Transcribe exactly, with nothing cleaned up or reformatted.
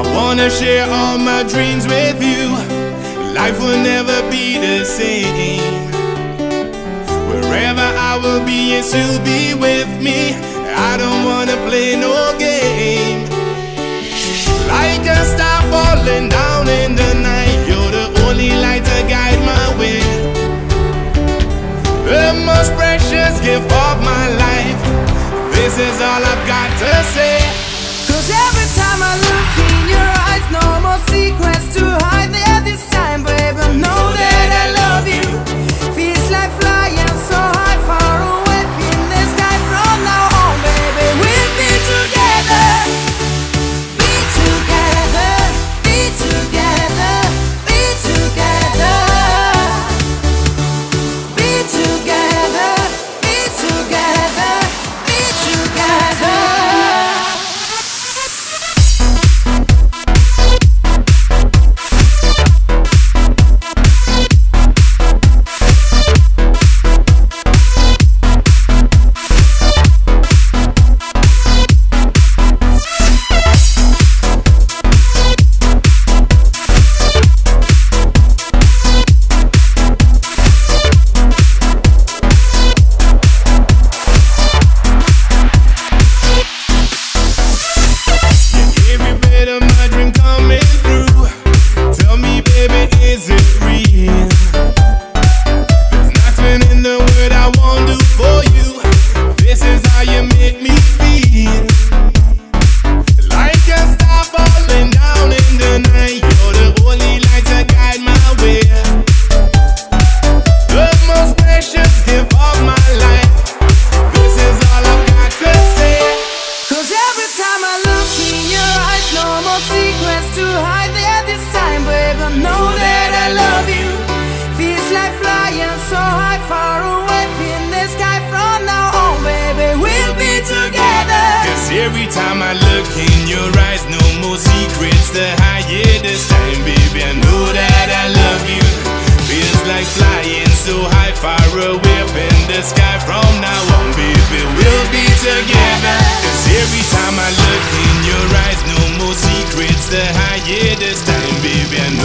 I wanna share all my dreams with you. Life will never be the same. Wherever I will be, yes, you'll be with me. I don't wanna play no game. Like a star falling down in the night, you're the only light to guide my way. The most precious gift of my life, this is all I've got to say. 'Cause every time I look in your eyes, no more secrets to hide there this time, babe. I know that I love you. Feels like flying so high, far away in the sky. From now on, baby, we'll be together. Be together, be together, be together. Be together, be together, be together. Every time I look in your eyes, no more secrets. The higher this time, baby, I know.